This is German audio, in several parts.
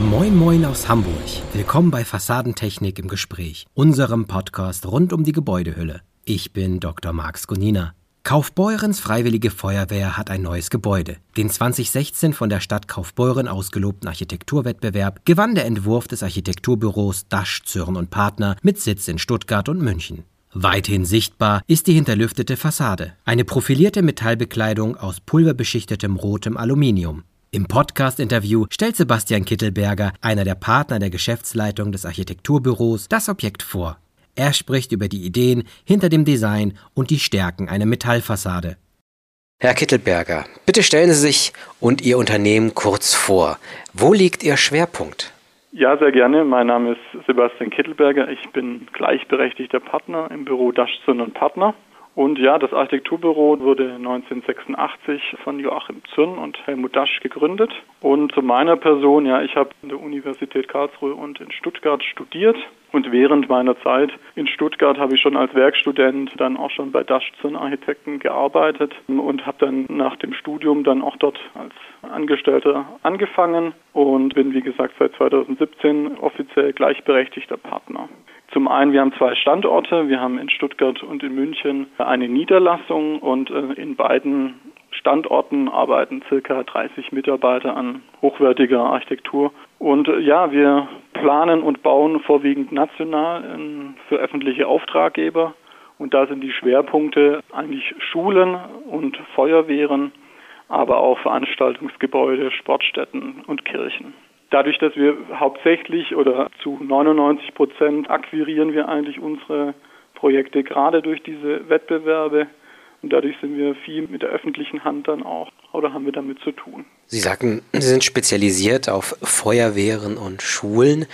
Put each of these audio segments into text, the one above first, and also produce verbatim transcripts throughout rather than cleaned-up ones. Moin Moin aus Hamburg. Willkommen bei Fassadentechnik im Gespräch, unserem Podcast rund um die Gebäudehülle. Ich bin Doktor Max Gunina. Kaufbeurens Freiwillige Feuerwehr hat ein neues Gebäude. Den zwanzig sechzehn von der Stadt Kaufbeuren ausgelobten Architekturwettbewerb gewann der Entwurf des Architekturbüros Dasch, Zürn und Partner mit Sitz in Stuttgart und München. Weithin sichtbar ist die hinterlüftete Fassade, eine profilierte Metallbekleidung aus pulverbeschichtetem rotem Aluminium. Im Podcast-Interview stellt Sebastian Kittelberger, einer der Partner der Geschäftsleitung des Architekturbüros, das Objekt vor. Er spricht über die Ideen hinter dem Design und die Stärken einer Metallfassade. Herr Kittelberger, bitte stellen Sie sich und Ihr Unternehmen kurz vor. Wo liegt Ihr Schwerpunkt? Ja, sehr gerne. Mein Name ist Sebastian Kittelberger. Ich bin gleichberechtigter Partner im Büro Dasch, Zürn und Partner. Und ja, das Architekturbüro wurde neunzehnhundertsechsundachtzig von Joachim Zürn und Helmut Dasch gegründet. Und zu meiner Person, ja, ich habe an der Universität Karlsruhe und in Stuttgart studiert. Und während meiner Zeit in Stuttgart habe ich schon als Werkstudent dann auch schon bei Dasch Zürn Architekten gearbeitet und habe dann nach dem Studium dann auch dort als Angestellter angefangen und bin, wie gesagt, seit zweitausendsiebzehn offiziell gleichberechtigter Partner. Zum einen, wir haben zwei Standorte. Wir haben in Stuttgart und in München eine Niederlassung und in beiden Standorten arbeiten circa dreißig Mitarbeiter an hochwertiger Architektur. Und ja, wir planen und bauen vorwiegend national für öffentliche Auftraggeber. Und da sind die Schwerpunkte eigentlich Schulen und Feuerwehren, aber auch Veranstaltungsgebäude, Sportstätten und Kirchen. Dadurch, dass wir hauptsächlich oder zu neunundneunzig Prozent akquirieren wir eigentlich unsere Projekte gerade durch diese Wettbewerbe. Und dadurch sind wir viel mit der öffentlichen Hand dann auch oder haben wir damit zu tun. Sie sagten, Sie sind spezialisiert auf Feuerwehren und Schulen.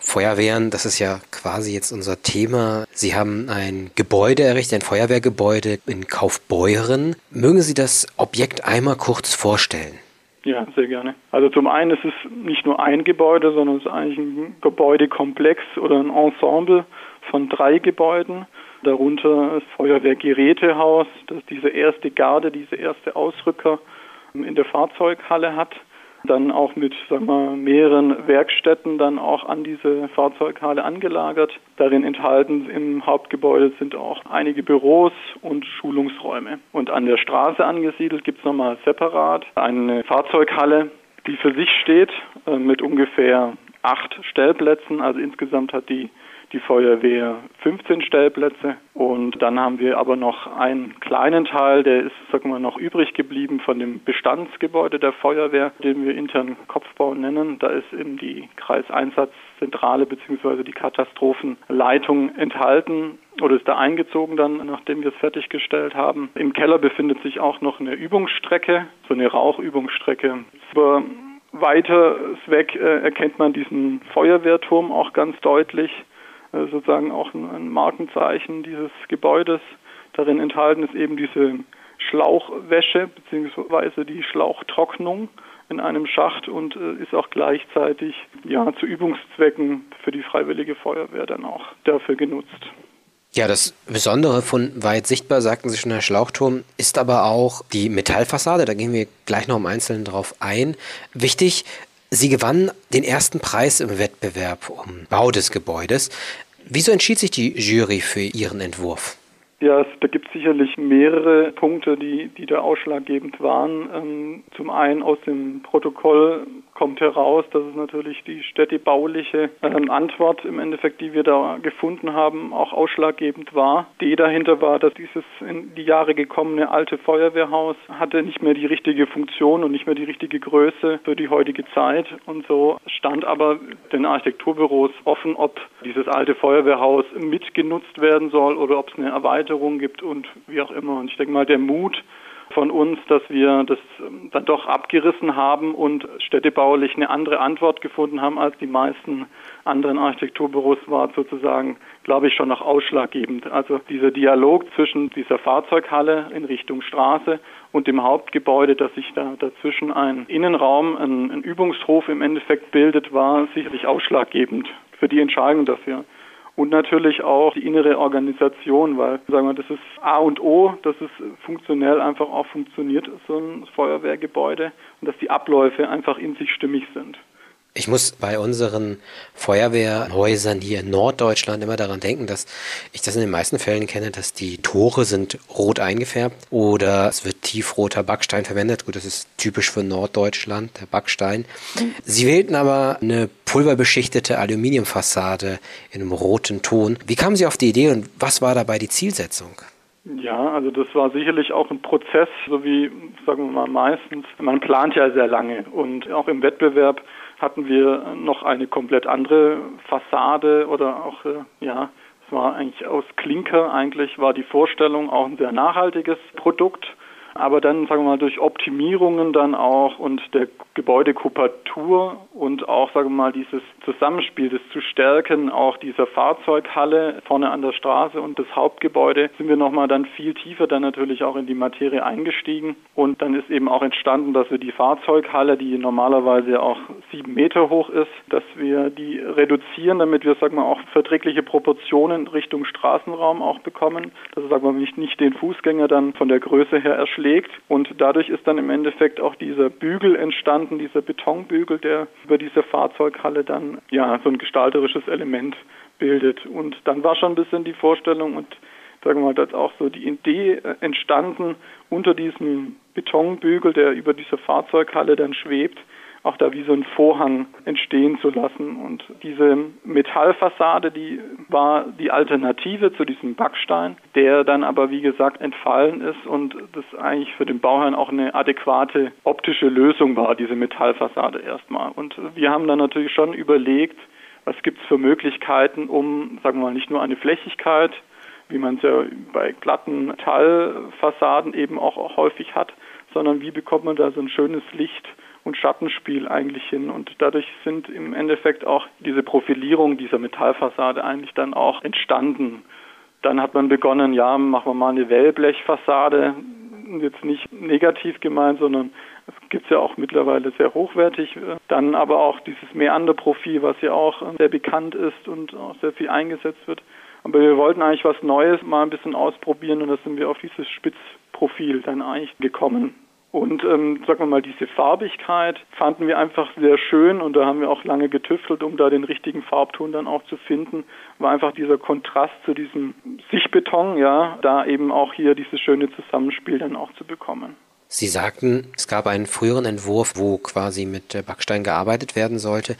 Feuerwehren, das ist ja quasi jetzt unser Thema. Sie haben ein Gebäude errichtet, ein Feuerwehrgebäude in Kaufbeuren. Mögen Sie das Objekt einmal kurz vorstellen? Ja, sehr gerne. Also zum einen ist es nicht nur ein Gebäude, sondern es ist eigentlich ein Gebäudekomplex oder ein Ensemble von drei Gebäuden. Darunter das Feuerwehrgerätehaus, das diese erste Garde, diese erste Ausrücker in der Fahrzeughalle hat. Dann auch mit, sagen wir mal, mehreren Werkstätten dann auch an diese Fahrzeughalle angelagert. Darin enthalten im Hauptgebäude sind auch einige Büros und Schulungsräume. Und an der Straße angesiedelt gibt es nochmal separat eine Fahrzeughalle, die für sich steht, mit ungefähr acht Stellplätzen. Also insgesamt hat die Die Feuerwehr fünfzehn Stellplätze und dann haben wir aber noch einen kleinen Teil, der ist, sagen wir, noch übrig geblieben von dem Bestandsgebäude der Feuerwehr, den wir intern Kopfbau nennen. Da ist eben die Kreiseinsatzzentrale bzw. die Katastrophenleitung enthalten oder ist da eingezogen dann, nachdem wir es fertiggestellt haben. Im Keller befindet sich auch noch eine Übungsstrecke, so eine Rauchübungsstrecke. Über weiter weg äh, erkennt man diesen Feuerwehrturm auch ganz deutlich. Sozusagen auch ein Markenzeichen dieses Gebäudes. Darin enthalten ist eben diese Schlauchwäsche bzw. die Schlauchtrocknung in einem Schacht und ist auch gleichzeitig ja zu Übungszwecken für die Freiwillige Feuerwehr dann auch dafür genutzt. Ja, das Besondere von weit sichtbar, sagten Sie schon, Herr Schlauchturm, ist aber auch die Metallfassade. Da gehen wir gleich noch im Einzelnen drauf ein. Wichtig: Sie gewannen den ersten Preis im Wettbewerb um Bau des Gebäudes. Wieso entschied sich die Jury für Ihren Entwurf? Ja, es, da gibt es sicherlich mehrere Punkte, die, die da ausschlaggebend waren. Zum einen aus dem Protokoll kommt heraus, dass es natürlich die städtebauliche Antwort im Endeffekt, die wir da gefunden haben, auch ausschlaggebend war. Die Idee dahinter war, dass dieses in die Jahre gekommene alte Feuerwehrhaus hatte nicht mehr die richtige Funktion und nicht mehr die richtige Größe für die heutige Zeit. Und so stand aber den Architekturbüros offen, ob dieses alte Feuerwehrhaus mitgenutzt werden soll oder ob es eine Erweiterung gibt und wie auch immer. Und ich denke mal, der Mut von uns, dass wir das dann doch abgerissen haben und städtebaulich eine andere Antwort gefunden haben als die meisten anderen Architekturbüros, war sozusagen, glaube ich, schon noch ausschlaggebend. Also dieser Dialog zwischen dieser Fahrzeughalle in Richtung Straße und dem Hauptgebäude, dass sich da dazwischen ein Innenraum, ein, ein Übungshof im Endeffekt bildet, war sicherlich ausschlaggebend für die Entscheidung dafür. Und natürlich auch die innere Organisation, weil, sagen wir, das ist A und O, dass es funktionell einfach auch funktioniert, so ein Feuerwehrgebäude, und dass die Abläufe einfach in sich stimmig sind. Ich muss bei unseren Feuerwehrhäusern hier in Norddeutschland immer daran denken, dass ich das in den meisten Fällen kenne, dass die Tore sind rot eingefärbt oder es wird tiefroter Backstein verwendet. Gut, das ist typisch für Norddeutschland, der Backstein. Sie wählten aber eine pulverbeschichtete Aluminiumfassade in einem roten Ton. Wie kamen Sie auf die Idee und was war dabei die Zielsetzung? Ja, also das war sicherlich auch ein Prozess, so wie, sagen wir mal, meistens. Man plant ja sehr lange und auch im Wettbewerb hatten wir noch eine komplett andere Fassade oder auch, ja, es war eigentlich aus Klinker, eigentlich war die Vorstellung auch ein sehr nachhaltiges Produkt. Aber dann, sagen wir mal, durch Optimierungen dann auch und der Gebäudekupatur und auch, sagen wir mal, dieses Zusammenspiel, das zu stärken, auch dieser Fahrzeughalle vorne an der Straße und das Hauptgebäude, sind wir nochmal dann viel tiefer dann natürlich auch in die Materie eingestiegen. Und dann ist eben auch entstanden, dass wir die Fahrzeughalle, die normalerweise auch sieben Meter hoch ist, dass wir die reduzieren, damit wir, sagen wir mal, auch verträgliche Proportionen Richtung Straßenraum auch bekommen. Dass wir, sagen wir mal, nicht, nicht den Fußgänger dann von der Größe her erschließen. Und dadurch ist dann im Endeffekt auch dieser Bügel entstanden, dieser Betonbügel, der über diese Fahrzeughalle dann ja so ein gestalterisches Element bildet. Und dann war schon ein bisschen die Vorstellung und sagen wir mal, da ist auch so die Idee entstanden, unter diesem Betonbügel, der über diese Fahrzeughalle dann schwebt, auch da wie so ein Vorhang entstehen zu lassen. Und diese Metallfassade, die war die Alternative zu diesem Backstein, der dann aber, wie gesagt, entfallen ist und das eigentlich für den Bauherrn auch eine adäquate optische Lösung war, diese Metallfassade erstmal. Und wir haben dann natürlich schon überlegt, was gibt es für Möglichkeiten, um, sagen wir mal, nicht nur eine Flächigkeit, wie man es ja bei glatten Metallfassaden eben auch häufig hat, sondern wie bekommt man da so ein schönes Licht und Schattenspiel eigentlich hin. Und dadurch sind im Endeffekt auch diese Profilierung dieser Metallfassade eigentlich dann auch entstanden. Dann hat man begonnen, ja, machen wir mal eine Wellblechfassade. Jetzt nicht negativ gemeint, sondern es gibt es ja auch mittlerweile sehr hochwertig. Dann aber auch dieses Meanderprofil, was ja auch sehr bekannt ist und auch sehr viel eingesetzt wird. Aber wir wollten eigentlich was Neues mal ein bisschen ausprobieren und da sind wir auf dieses Spitzprofil dann eigentlich gekommen. Und ähm, sagen wir mal, diese Farbigkeit fanden wir einfach sehr schön und da haben wir auch lange getüftelt, um da den richtigen Farbton dann auch zu finden. War einfach dieser Kontrast zu diesem Sichtbeton, ja, da eben auch hier dieses schöne Zusammenspiel dann auch zu bekommen. Sie sagten, es gab einen früheren Entwurf, wo quasi mit Backstein gearbeitet werden sollte.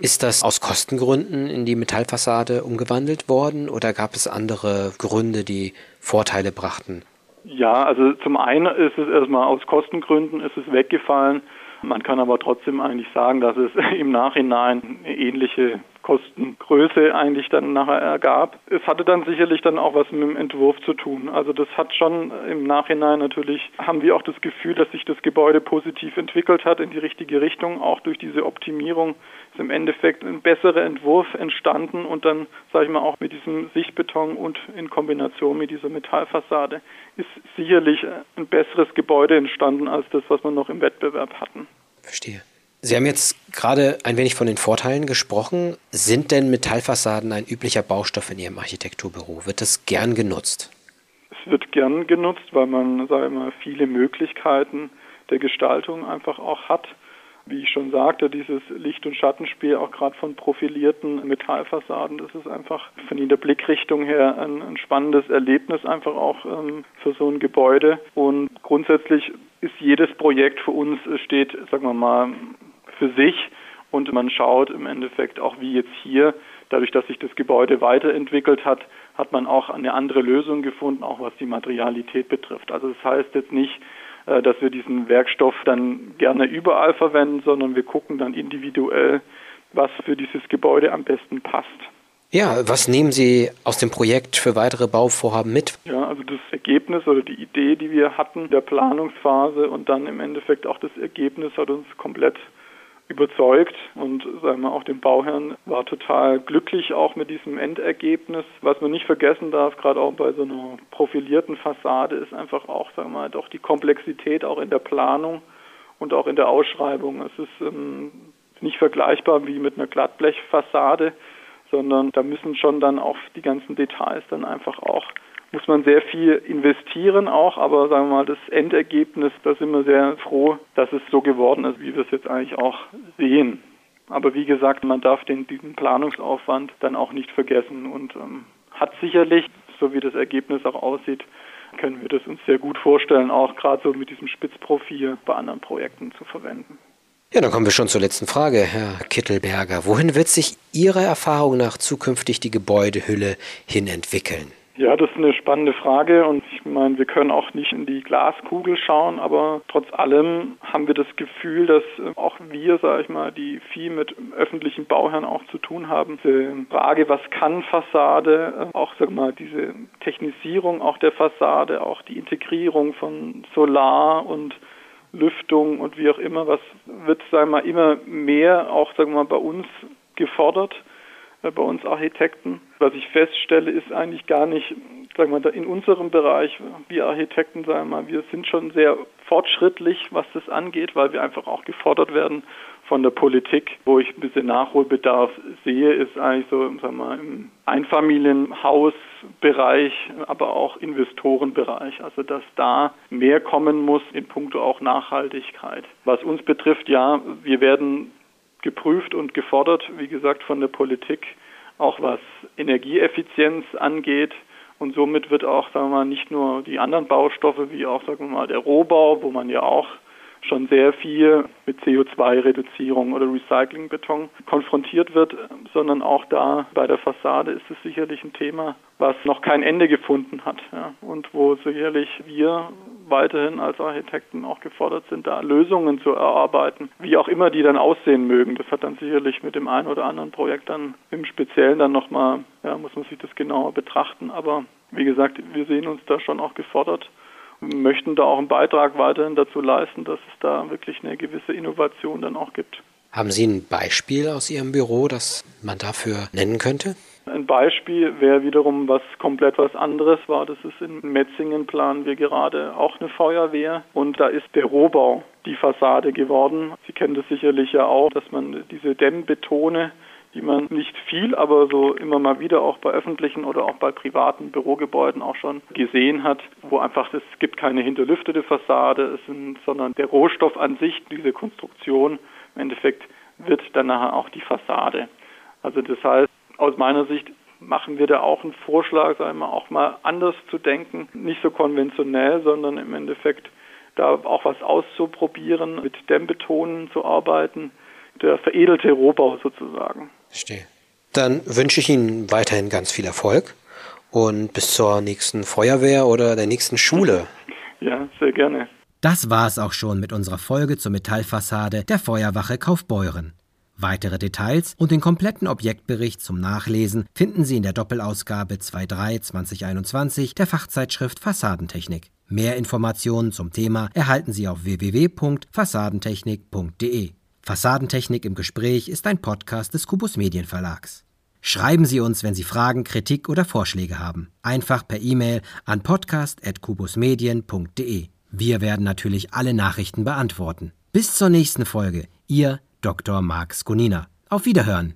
Ist das aus Kostengründen in die Metallfassade umgewandelt worden oder gab es andere Gründe, die Vorteile brachten? Ja, also zum einen ist es erstmal aus Kostengründen ist es weggefallen. Man kann aber trotzdem eigentlich sagen, dass es im Nachhinein eine ähnliche Kostengröße eigentlich dann nachher ergab. Es hatte dann sicherlich dann auch was mit dem Entwurf zu tun. Also das hat schon im Nachhinein natürlich, haben wir auch das Gefühl, dass sich das Gebäude positiv entwickelt hat in die richtige Richtung. Auch durch diese Optimierung ist im Endeffekt ein besserer Entwurf entstanden und dann, sage ich mal, auch mit diesem Sichtbeton und in Kombination mit dieser Metallfassade ist sicherlich ein besseres Gebäude entstanden als das, was wir noch im Wettbewerb hatten. Verstehe. Sie haben jetzt gerade ein wenig von den Vorteilen gesprochen. Sind denn Metallfassaden ein üblicher Baustoff in Ihrem Architekturbüro? Wird das gern genutzt? Es wird gern genutzt, weil man, sage ich mal, viele Möglichkeiten der Gestaltung einfach auch hat. Wie ich schon sagte, dieses Licht- und Schattenspiel, auch gerade von profilierten Metallfassaden, das ist einfach von jeder Blickrichtung her ein, ein spannendes Erlebnis, einfach auch ähm, für so ein Gebäude. Und grundsätzlich ist jedes Projekt für uns, steht, sagen wir mal, für sich und man schaut im Endeffekt auch wie jetzt hier, dadurch, dass sich das Gebäude weiterentwickelt hat, hat man auch eine andere Lösung gefunden, auch was die Materialität betrifft. Also das heißt jetzt nicht, dass wir diesen Werkstoff dann gerne überall verwenden, sondern wir gucken dann individuell, was für dieses Gebäude am besten passt. Ja, was nehmen Sie aus dem Projekt für weitere Bauvorhaben mit? Ja, also das Ergebnis oder die Idee, die wir hatten, der Planungsphase und dann im Endeffekt auch das Ergebnis hat uns komplett überzeugt und sagen wir auch den Bauherrn war total glücklich auch mit diesem Endergebnis. Was man nicht vergessen darf, gerade auch bei so einer profilierten Fassade, ist einfach auch, sagen wir mal, doch die Komplexität auch in der Planung und auch in der Ausschreibung. Es ist ähm, nicht vergleichbar wie mit einer Glattblechfassade, sondern da müssen schon dann auch die ganzen Details dann einfach auch, muss man sehr viel investieren auch, aber sagen wir mal, das Endergebnis, da sind wir sehr froh, dass es so geworden ist, wie wir es jetzt eigentlich auch sehen. Aber wie gesagt, man darf den Planungsaufwand dann auch nicht vergessen und ähm, hat sicherlich, so wie das Ergebnis auch aussieht, können wir das uns sehr gut vorstellen, auch gerade so mit diesem Spitzprofil bei anderen Projekten zu verwenden. Ja, dann kommen wir schon zur letzten Frage, Herr Kittelberger. Wohin wird sich Ihrer Erfahrung nach zukünftig die Gebäudehülle hin entwickeln? Ja, das ist eine spannende Frage und ich meine, wir können auch nicht in die Glaskugel schauen, aber trotz allem haben wir das Gefühl, dass auch wir, sage ich mal, die viel mit öffentlichen Bauherren auch zu tun haben, die Frage, was kann Fassade, auch sag mal diese Technisierung auch der Fassade, auch die Integrierung von Solar und Lüftung und wie auch immer, was wird, sag mal, immer mehr auch, sag mal, bei uns gefordert. Bei uns Architekten. Was ich feststelle, ist eigentlich gar nicht, sagen wir mal, in unserem Bereich, wir Architekten, sagen wir mal, wir sind schon sehr fortschrittlich, was das angeht, weil wir einfach auch gefordert werden von der Politik. Wo ich ein bisschen Nachholbedarf sehe, ist eigentlich so, sagen wir mal, im Einfamilienhausbereich, aber auch Investorenbereich. Also, dass da mehr kommen muss in puncto auch Nachhaltigkeit. Was uns betrifft, ja, wir werden geprüft und gefordert, wie gesagt, von der Politik, auch was Energieeffizienz angeht. Und somit wird auch, sagen wir mal, nicht nur die anderen Baustoffe, wie auch, sagen wir mal, der Rohbau, wo man ja auch schon sehr viel mit C O zwei Reduzierung oder Recyclingbeton konfrontiert wird, sondern auch da bei der Fassade ist es sicherlich ein Thema, was noch kein Ende gefunden hat, ja, und wo sicherlich wir weiterhin als Architekten auch gefordert sind, da Lösungen zu erarbeiten, wie auch immer die dann aussehen mögen. Das hat dann sicherlich mit dem einen oder anderen Projekt dann im Speziellen dann nochmal, ja, muss man sich das genauer betrachten, aber wie gesagt, wir sehen uns da schon auch gefordert. Möchten da auch einen Beitrag weiterhin dazu leisten, dass es da wirklich eine gewisse Innovation dann auch gibt. Haben Sie ein Beispiel aus Ihrem Büro, das man dafür nennen könnte? Ein Beispiel wäre wiederum was komplett was anderes war. Das ist in Metzingen planen wir gerade auch eine Feuerwehr und da ist der Rohbau die Fassade geworden. Sie kennen das sicherlich ja auch, dass man diese Dämmbetone, die man nicht viel, aber so immer mal wieder auch bei öffentlichen oder auch bei privaten Bürogebäuden auch schon gesehen hat, wo einfach es gibt keine hinterlüftete Fassade, es sind, sondern der Rohstoff an sich, diese Konstruktion, im Endeffekt wird dann nachher auch die Fassade. Also das heißt, aus meiner Sicht machen wir da auch einen Vorschlag, sagen wir auch mal anders zu denken, nicht so konventionell, sondern im Endeffekt da auch was auszuprobieren, mit Dämmbetonen zu arbeiten, der veredelte Rohbau sozusagen. Verstehe. Dann wünsche ich Ihnen weiterhin ganz viel Erfolg und bis zur nächsten Feuerwehr oder der nächsten Schule. Ja, sehr gerne. Das war es auch schon mit unserer Folge zur Metallfassade der Feuerwache Kaufbeuren. Weitere Details und den kompletten Objektbericht zum Nachlesen finden Sie in der Doppelausgabe zwei drei zwanzig einundzwanzig der Fachzeitschrift Fassadentechnik. Mehr Informationen zum Thema erhalten Sie auf w w w punkt fassadentechnik punkt d e. Fassadentechnik im Gespräch ist ein Podcast des Kubus Medien Verlags. Schreiben Sie uns, wenn Sie Fragen, Kritik oder Vorschläge haben. Einfach per E-Mail an podcast at kubusmedien punkt d e. Wir werden natürlich alle Nachrichten beantworten. Bis zur nächsten Folge. Ihr Doktor Max Gunina. Auf Wiederhören.